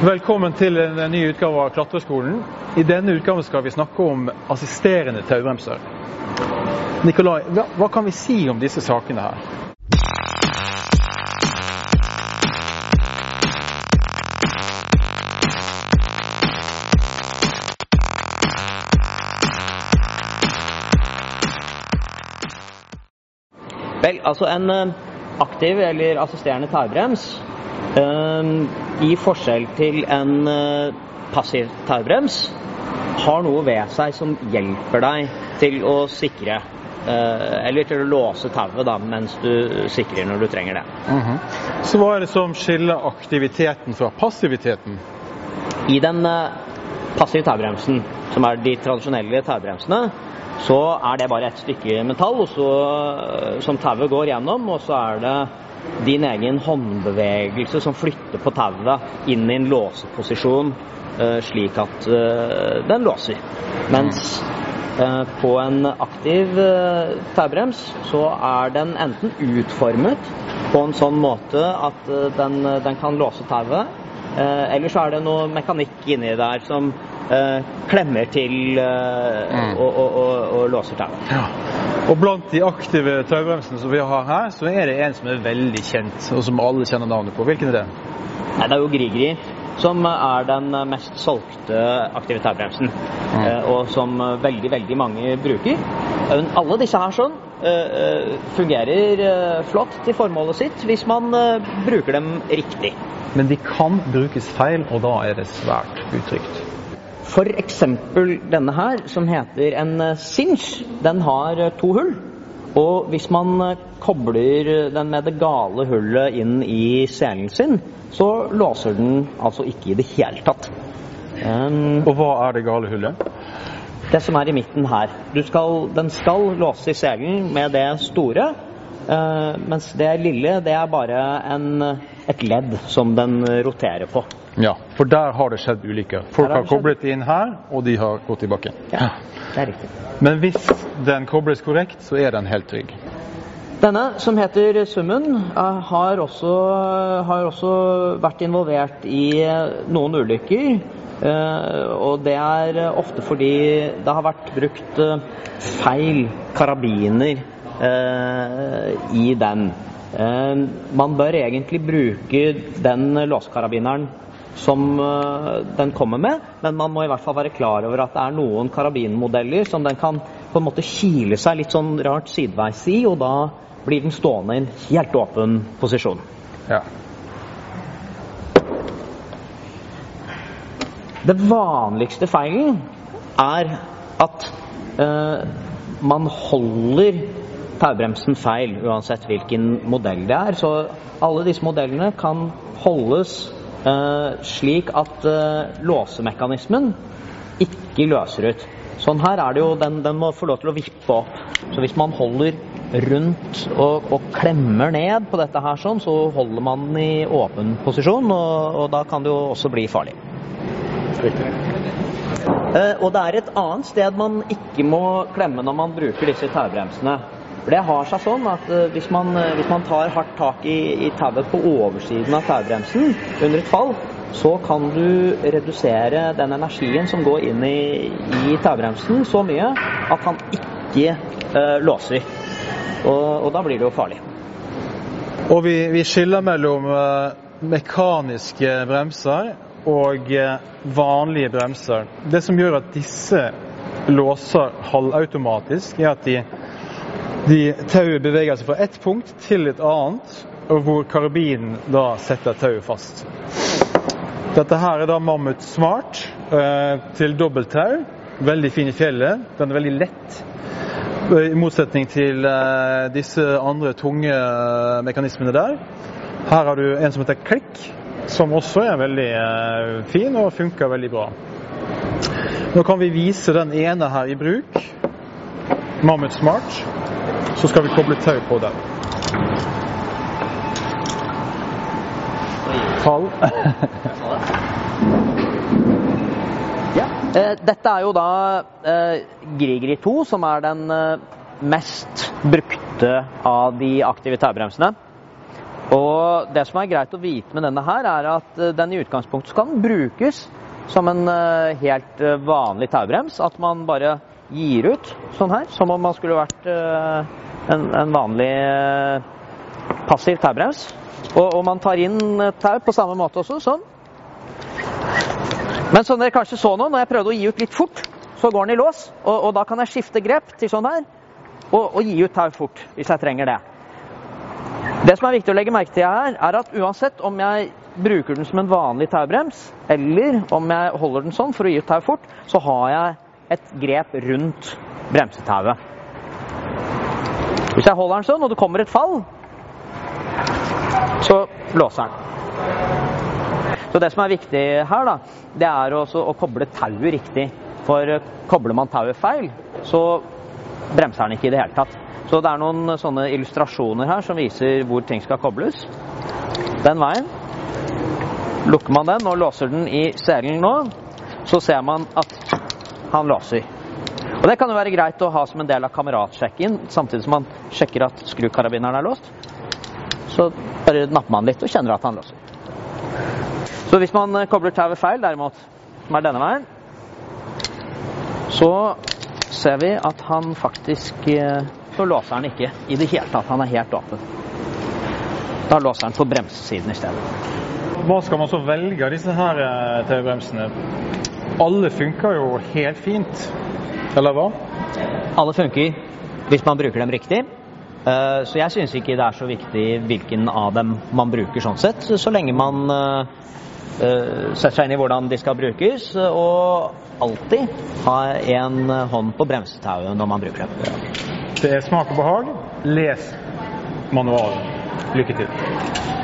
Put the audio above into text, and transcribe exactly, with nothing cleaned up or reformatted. Velkommen til en ny utgave av Klatreskolen. I denne utgaven skal vi snakke om assisterende taubremser. Nikolaj, hva, hva kan vi si om disse sakene her? Vel, altså en aktiv eller assisterende taubrems um i forskjell til en passiv taubrems har noe ved seg som hjelper deg til å sikre eller til å låse tauet da, mens du sikrer når du trenger det. Mm-hmm. Så hva er det som skiller aktiviteten fra passiviteten? I den passive taubremsen, som er de tradisjonelle taubremsene, så er det bare et stykke metall så, som tauet går gjennom, og så er det din egen håndbevegelse som flytter på tauet inn i en låseposisjon slik at den låser. Mens på en aktiv taubrems så er den enten utformet på en sånn måte at den, den kan låse tauet, eller så er det noe mekanikk inni der som klemmer til og, og, og, og låser tauet. Ja. Og blant de aktive taubremsene som vi har her, så er det en som er veldig kjent, og som alle kjenner navnet på. Hvilken er det? Nei, det er jo GriGri, som er den mest solgte aktive taubremsen, mm. og som veldig, veldig mange bruker. Alle disse her sånn fungerer flott til formålet sitt, hvis man bruker dem riktig. Men de kan brukes feil, og da er det svært utrygt. For eksempel denne her, som heter en cinch, den har to hull, og hvis man kobler den med det gale hullet inn i selen sin, så låser den altså ikke i det hele tatt. Um, og hva er det gale hullet? Det som er i midten her. Du skal, den skal låse i selen med det store, uh, mens det lille, det er bare en, et ledd som den roterer på. Ja, for der har det skjedd ulykker. Folk har koblet inn her, og de har gått i bakken. Ja, det er riktig. Men hvis den kobles korrekt, så er den helt trygg. Denne, som heter Summen, har også, har også vært involvert i noen ulykker. Og det er ofte fordi det har vært brukt feil karabiner i den. Man bør egentlig bruke den låskarabineren som den kommer med, men man må i hvert fall være klar over at det er noen karabinmodeller som den kan på en måte kile seg litt sånn rart sideveis i, og da blir den stående i en helt åpen posisjon. Ja. Det vanligste feilen er at uh, man holder taubremsen feil, uansett hvilken modell det er, så alle disse modellene kan holdes Uh, slik at uh, låsemekanismen ikke løser ut. Sånn her er det jo, den, den må få lov til å vippe opp. Så hvis man holder rundt og, og klemmer ned på dette her sånn, så holder man den i åpen posisjon, og, og da kan det jo også bli farlig. Uh, og det er et annet sted man ikke må klemme når man bruker disse taubremsene. For det har seg sånn at uh, hvis, man, uh, hvis man tar hardt tak i, i tauet på oversiden av taubremsen under et fall, så kan du redusere den energien som går inn i, i taubremsen så mye at han ikke uh, låser. Og, og da blir det jo farlig. Og vi, vi skiller mellom uh, mekaniske bremser og uh, vanlige bremser. Det som gjør at disse låser halvautomatisk, er at de De tauet beveger seg fra ett punkt til et annet, og hvor karabinen da setter tauet fast. Dette her er da Mammut Smart til dobbelt tau. Veldig fin i fjellet. Den er veldig lett, i motsetning til disse andre tunge mekanismene der. Her har du en som heter Klick, som også er veldig fin og funker veldig bra. Nå kan vi vise den ene her i bruk, Mammut Smart. Så skal vi koble tau på den. Fall. Ja. Eh, dette er jo da eh, GriGri to, som er den eh, mest brukte av de aktive taubremsene. Og det som er greit å vite med denne her er at den i utgangspunktet skal den brukes som en helt vanlig taubrems, at man bare gir ut sånn her, som om man skulle vært en, en vanlig passiv taubrems. Og, og man tar inn tau på samme måte også, sånn. Men som dere kanskje så nå, når jeg prøvde å gi ut litt fort, så går den i lås, og, og da kan jeg skifte grep til sånn her, og, og gi ut tau fort, hvis jeg trenger det. Det som er viktig å legge merke til her, er at uansett om jeg bruker den som en vanlig taubrems, eller om jeg holder den sånn for å gi ut tau fort, så har jeg et grep rundt bremsetauet. Hvis jeg holder den sånn, og det kommer et fall, så blåser den. Så det som er viktig her da, det er også å koble tauet riktig. For kobler man tauet feil, så bremser den ikke i det hele tatt. Så det er noen sånne illustrasjoner her som viser hvor ting skal kobles. Den veien. Lukker man den og låser den i selen nå, så ser man at han låser. Og det kan jo være greit å ha som en del av kameratsjekken, samtidig som man sjekker at skrukarabineren er låst. Så bare napper man litt og kjenner at han låser. Så hvis man kobler tauet feil derimot, som er denne veien, så ser vi at han faktisk, så låser han ikke i det hele tatt, han er helt åpen. Da låser han på bremsesiden i stedet. Hva skal man så velge av disse her taubremsene? Alle funker jo helt fint, eller hva? Alle funker hvis man bruker dem riktig. Så jeg synes ikke det er så viktig hvilken av dem man bruker sånn sett, så lenge man setter seg inn i hvordan de skal brukes, og alltid ha en hånd på bremsetauet når man bruker dem. Det er smak og behag. Les manualen. Lykke til.